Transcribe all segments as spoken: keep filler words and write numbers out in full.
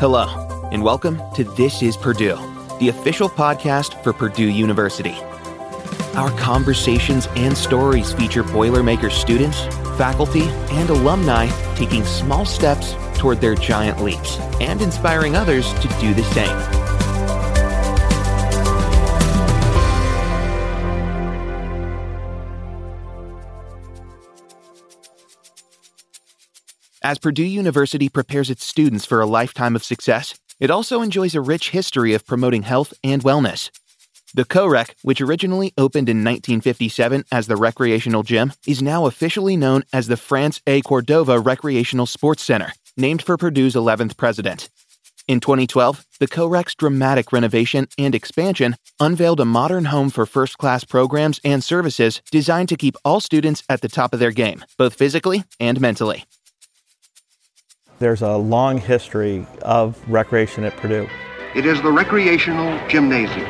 Hello, and welcome to This is Purdue, the official podcast for Purdue University. Our conversations and stories feature Boilermaker students, faculty, and alumni taking small steps toward their giant leaps and inspiring others to do the same. As Purdue University prepares its students for a lifetime of success, it also enjoys a rich history of promoting health and wellness. The CoRec, which originally opened in nineteen fifty-seven as the recreational gym, is now officially known as the France A. Córdova Recreational Sports Center, named for Purdue's eleventh president. In twenty twelve, the CoRec's dramatic renovation and expansion unveiled a modern home for first-class programs and services designed to keep all students at the top of their game, both physically and mentally. There's a long history of recreation at Purdue. It is the recreational gymnasium.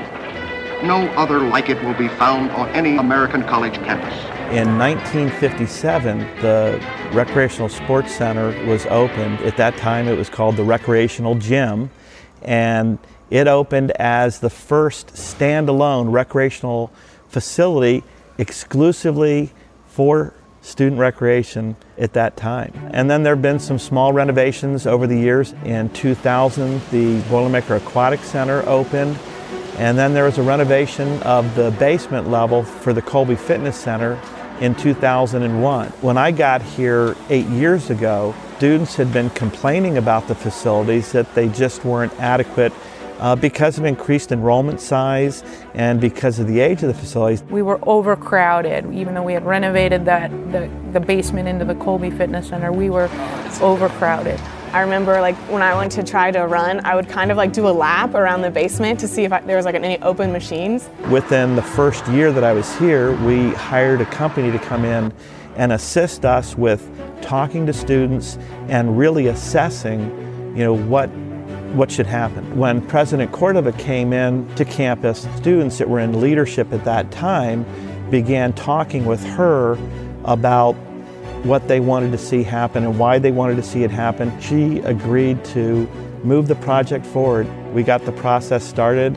No other like it will be found on any American college campus. In nineteen fifty-seven, the Recreational Sports Center was opened. At that time, it was called the Recreational Gym, and it opened as the first standalone recreational facility exclusively for student recreation at that time. And then there have been some small renovations over the years. In two thousand, the Boilermaker Aquatic Center opened, and then there was a renovation of the basement level for the Colby Fitness Center in two thousand one. When I got here eight years ago, students had been complaining about the facilities, that they just weren't adequate Uh, because of increased enrollment size and because of the age of the facilities. We were overcrowded. Even though we had renovated that the, the basement into the Colby Fitness Center, we were overcrowded. I remember, like, when I went to try to run, I would kind of like do a lap around the basement to see if I, there was like any open machines. Within the first year that I was here, we hired a company to come in and assist us with talking to students and really assessing, you know, what what should happen. When President Córdova came in to campus, students that were in leadership at that time began talking with her about what they wanted to see happen and why they wanted to see it happen. She agreed to move the project forward. We got the process started.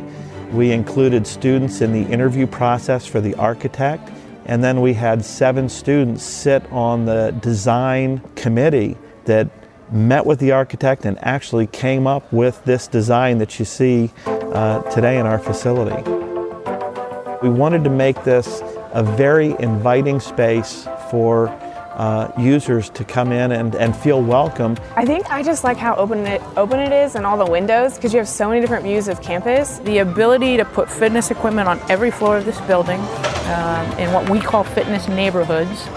We included students in the interview process for the architect, and then we had seven students sit on the design committee that met with the architect and actually came up with this design that you see uh, today in our facility. We wanted to make this a very inviting space for uh, users to come in and, and feel welcome. I think I just like how open it, open it is and all the windows, because you have so many different views of campus. The ability to put fitness equipment on every floor of this building um, in what we call fitness neighborhoods,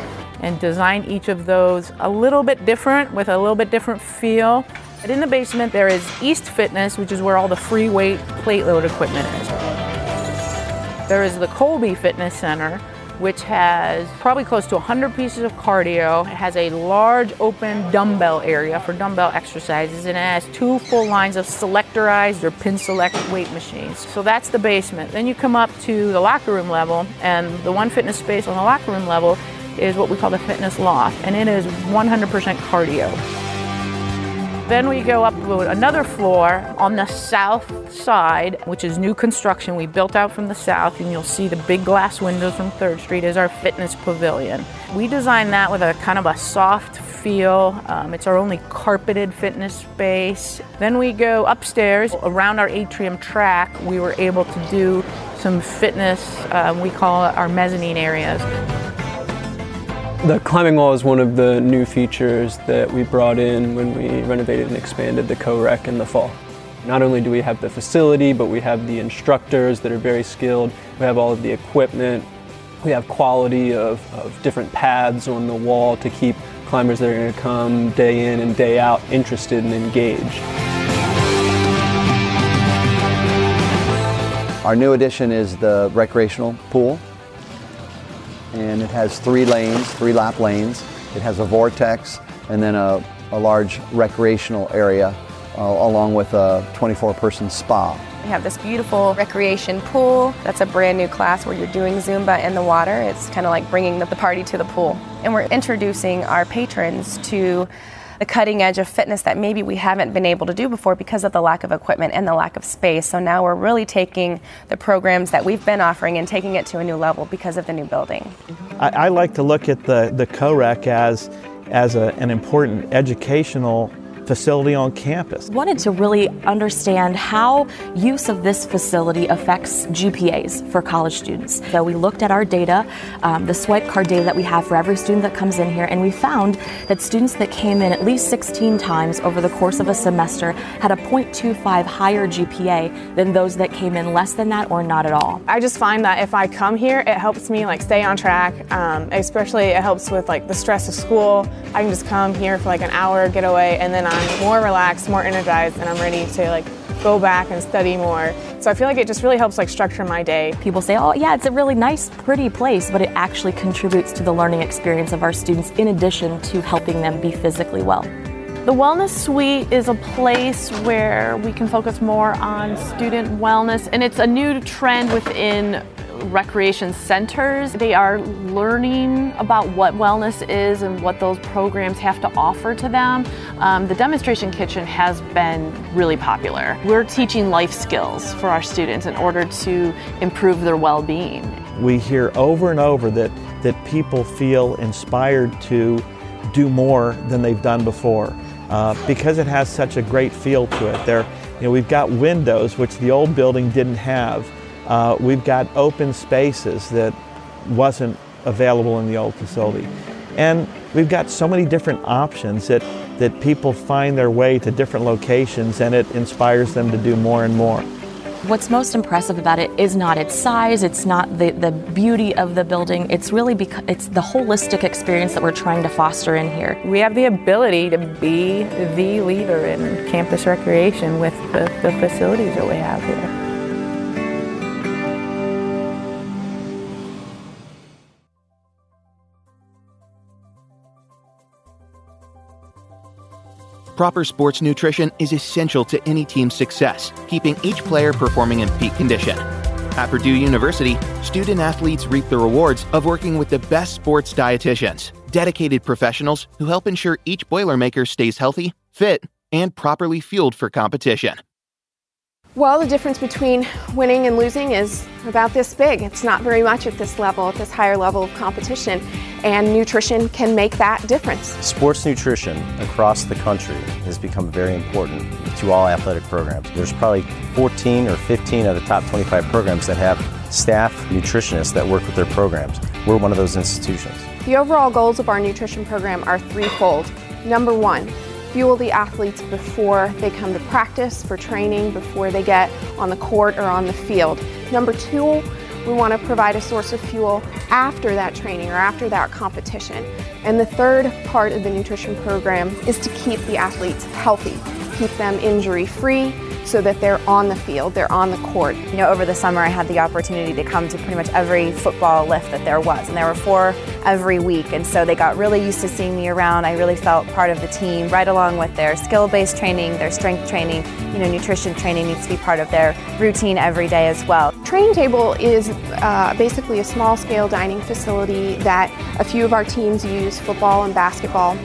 and design each of those a little bit different, with a little bit different feel. And in the basement there is East Fitness, which is where all the free weight plate load equipment is. There is the Colby Fitness Center, which has probably close to one hundred pieces of cardio. It has a large open dumbbell area for dumbbell exercises, and it has two full lines of selectorized or pin select weight machines. So that's the basement. Then you come up to the locker room level, and the one fitness space on the locker room level is what we call the fitness loft, and it is one hundred percent cardio. Then we go up to another floor on the south side, which is new construction. We built out from the south, and you'll see the big glass windows from third street is our fitness pavilion. We designed that with a kind of a soft feel. Um, it's our only carpeted fitness space. Then we go upstairs. Around our atrium track, we were able to do some fitness, uh, we call it our mezzanine areas. The climbing wall is one of the new features that we brought in when we renovated and expanded the CoRec in the fall. Not only do we have the facility, but we have the instructors that are very skilled. We have all of the equipment. We have quality of, of different paths on the wall to keep climbers that are going to come day in and day out interested and engaged. Our new addition is the recreational pool. And it has three lanes, three lap lanes. It has a vortex and then a, a large recreational area uh, along with a twenty-four person spa. We have this beautiful recreation pool. That's a brand new class where you're doing Zumba in the water. It's kind of like bringing the party to the pool. And we're introducing our patrons to the cutting edge of fitness that maybe we haven't been able to do before because of the lack of equipment and the lack of space. So now we're really taking the programs that we've been offering and taking it to a new level because of the new building. I, I like to look at the, the CoRec as, as a, an important educational facility on campus. Wanted to really understand how use of this facility affects G P As for college students. So we looked at our data, um, the swipe card data that we have for every student that comes in here, and we found that students that came in at least sixteen times over the course of a semester had a point two five higher G P A than those that came in less than that or not at all. I just find that if I come here, it helps me like stay on track, um, especially it helps with like the stress of school. I can just come here for like an hour, get away, and then I I'm more relaxed, more energized, and I'm ready to like go back and study more. So I feel like it just really helps like structure my day. People say, oh yeah, it's a really nice, pretty place, but it actually contributes to the learning experience of our students in addition to helping them be physically well. The Wellness Suite is a place where we can focus more on student wellness, and it's a new trend within recreation centers. They are learning about what wellness is and what those programs have to offer to them. Um, the demonstration kitchen has been really popular. We're teaching life skills for our students in order to improve their well-being. We hear over and over that, that people feel inspired to do more than they've done before uh, because it has such a great feel to it. There, you know, we've got windows, which the old building didn't have. Uh, we've got open spaces that wasn't available in the old facility. And we've got so many different options that, that people find their way to different locations, and it inspires them to do more and more. What's most impressive about it is not its size, it's not the, the beauty of the building, it's really because it's the holistic experience that we're trying to foster in here. We have the ability to be the leader in campus recreation with the, the facilities that we have here. Proper sports nutrition is essential to any team's success, keeping each player performing in peak condition. At Purdue University, student-athletes reap the rewards of working with the best sports dietitians, dedicated professionals who help ensure each Boilermaker stays healthy, fit, and properly fueled for competition. Well, the difference between winning and losing is about this big. It's not very much at this level, at this higher level of competition, and nutrition can make that difference. Sports nutrition across the country has become very important to all athletic programs. There's probably fourteen or fifteen of the top twenty-five programs that have staff nutritionists that work with their programs. We're one of those institutions. The overall goals of our nutrition program are threefold. Number one, fuel the athletes before they come to practice, for training, before they get on the court or on the field. Number two, we want to provide a source of fuel after that training or after that competition. And the third part of the nutrition program is to keep the athletes healthy, keep them injury-free, so that they're on the field, they're on the court. You know, over the summer I had the opportunity to come to pretty much every football lift that there was, and there were four every week, and so they got really used to seeing me around. I really felt part of the team, right along with their skill-based training, their strength training. You know, nutrition training needs to be part of their routine every day as well. Training Table is uh, basically a small-scale dining facility that a few of our teams use, football and basketball.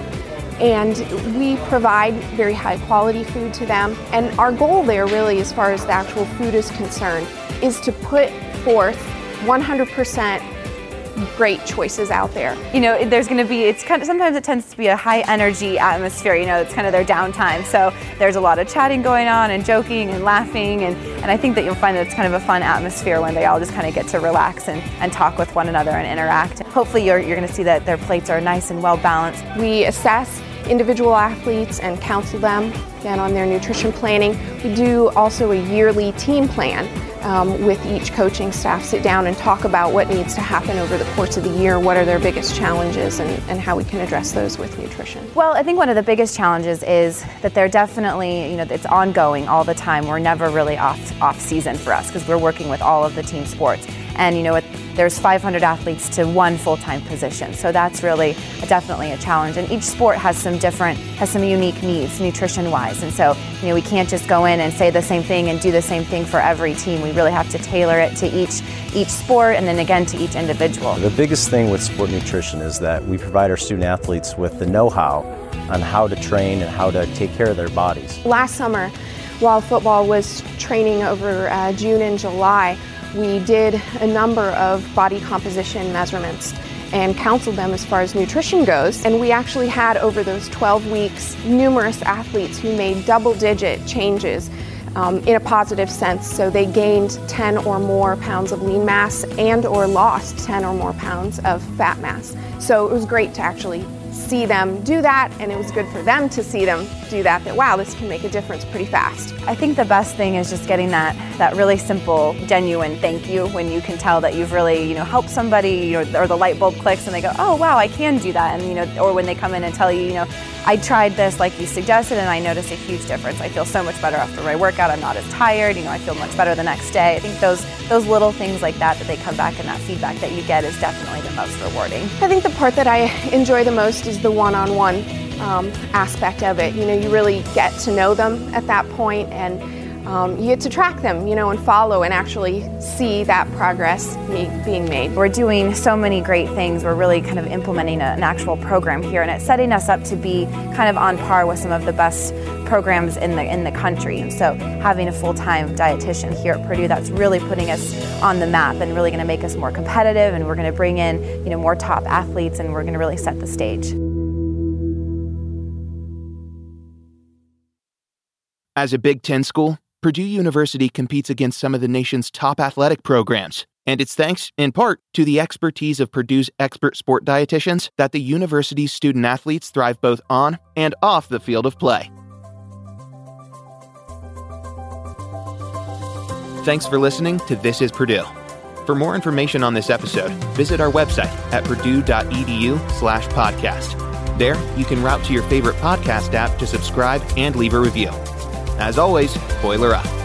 And we provide very high quality food to them. And our goal there really, as far as the actual food is concerned, is to put forth one hundred percent great choices out there. You know, there's going to be, it's kind of, sometimes it tends to be a high energy atmosphere, you know, it's kind of their downtime. So there's a lot of chatting going on and joking and laughing. And, and I think that you'll find that it's kind of a fun atmosphere when they all just kind of get to relax and, and talk with one another and interact. Hopefully you're, you're going to see that their plates are nice and well balanced. We assess individual athletes and counsel them, again, on their nutrition planning. We do also a yearly team plan. Um, with each coaching staff, sit down and talk about what needs to happen over the course of the year, what are their biggest challenges, and, and how we can address those with nutrition. Well, I think one of the biggest challenges is that they're definitely, you know, it's ongoing all the time. We're never really off, off season for us because we're working with all of the team sports. and you know it, there's five hundred athletes to one full-time position, so that's really a, definitely a challenge. And each sport has some different, has some unique needs nutrition-wise, and so you know we can't just go in and say the same thing and do the same thing for every team. We really have to tailor it to each each sport, and then again to each individual. The biggest thing with sport nutrition is that we provide our student athletes with the know-how on how to train and how to take care of their bodies. Last summer, while football was training over uh, June and July, we did a number of body composition measurements and counseled them as far as nutrition goes. And we actually had, over those twelve weeks, numerous athletes who made double-digit changes um, in a positive sense. So they gained ten or more pounds of lean mass and or lost ten or more pounds of fat mass. So it was great to actually see them do that, and it was good for them to see them do that, that wow, this can make a difference pretty fast. I think the best thing is just getting that that really simple, genuine thank you when you can tell that you've really, you know, helped somebody, or, or the light bulb clicks and they go, oh wow, I can do that. And you know, or when they come in and tell you, you know, I tried this like you suggested and I noticed a huge difference. I feel so much better after my workout. I'm not as tired, you know, I feel much better the next day. I think those those little things like that that they come back, and that feedback that you get is definitely the most rewarding. I think the part that I enjoy the most is the one-on-one um, aspect of it. You know, you really get to know them at that point, and um, you get to track them, you know, and follow and actually see that progress being made. We're doing so many great things. We're really kind of implementing a, an actual program here, and it's setting us up to be kind of on par with some of the best programs in the in the country. And so having a full-time dietitian here at Purdue, that's really putting us on the map and really going to make us more competitive, and we're going to bring in, you know, more top athletes, and we're going to really set the stage. As a Big Ten school, Purdue University competes against some of the nation's top athletic programs, and it's thanks, in part, to the expertise of Purdue's expert sport dietitians that the university's student athletes thrive both on and off the field of play. Thanks for listening to This is Purdue. For more information on this episode, visit our website at purdue.edu slash podcast. There, you can route to your favorite podcast app to subscribe and leave a review. As always, boiler up.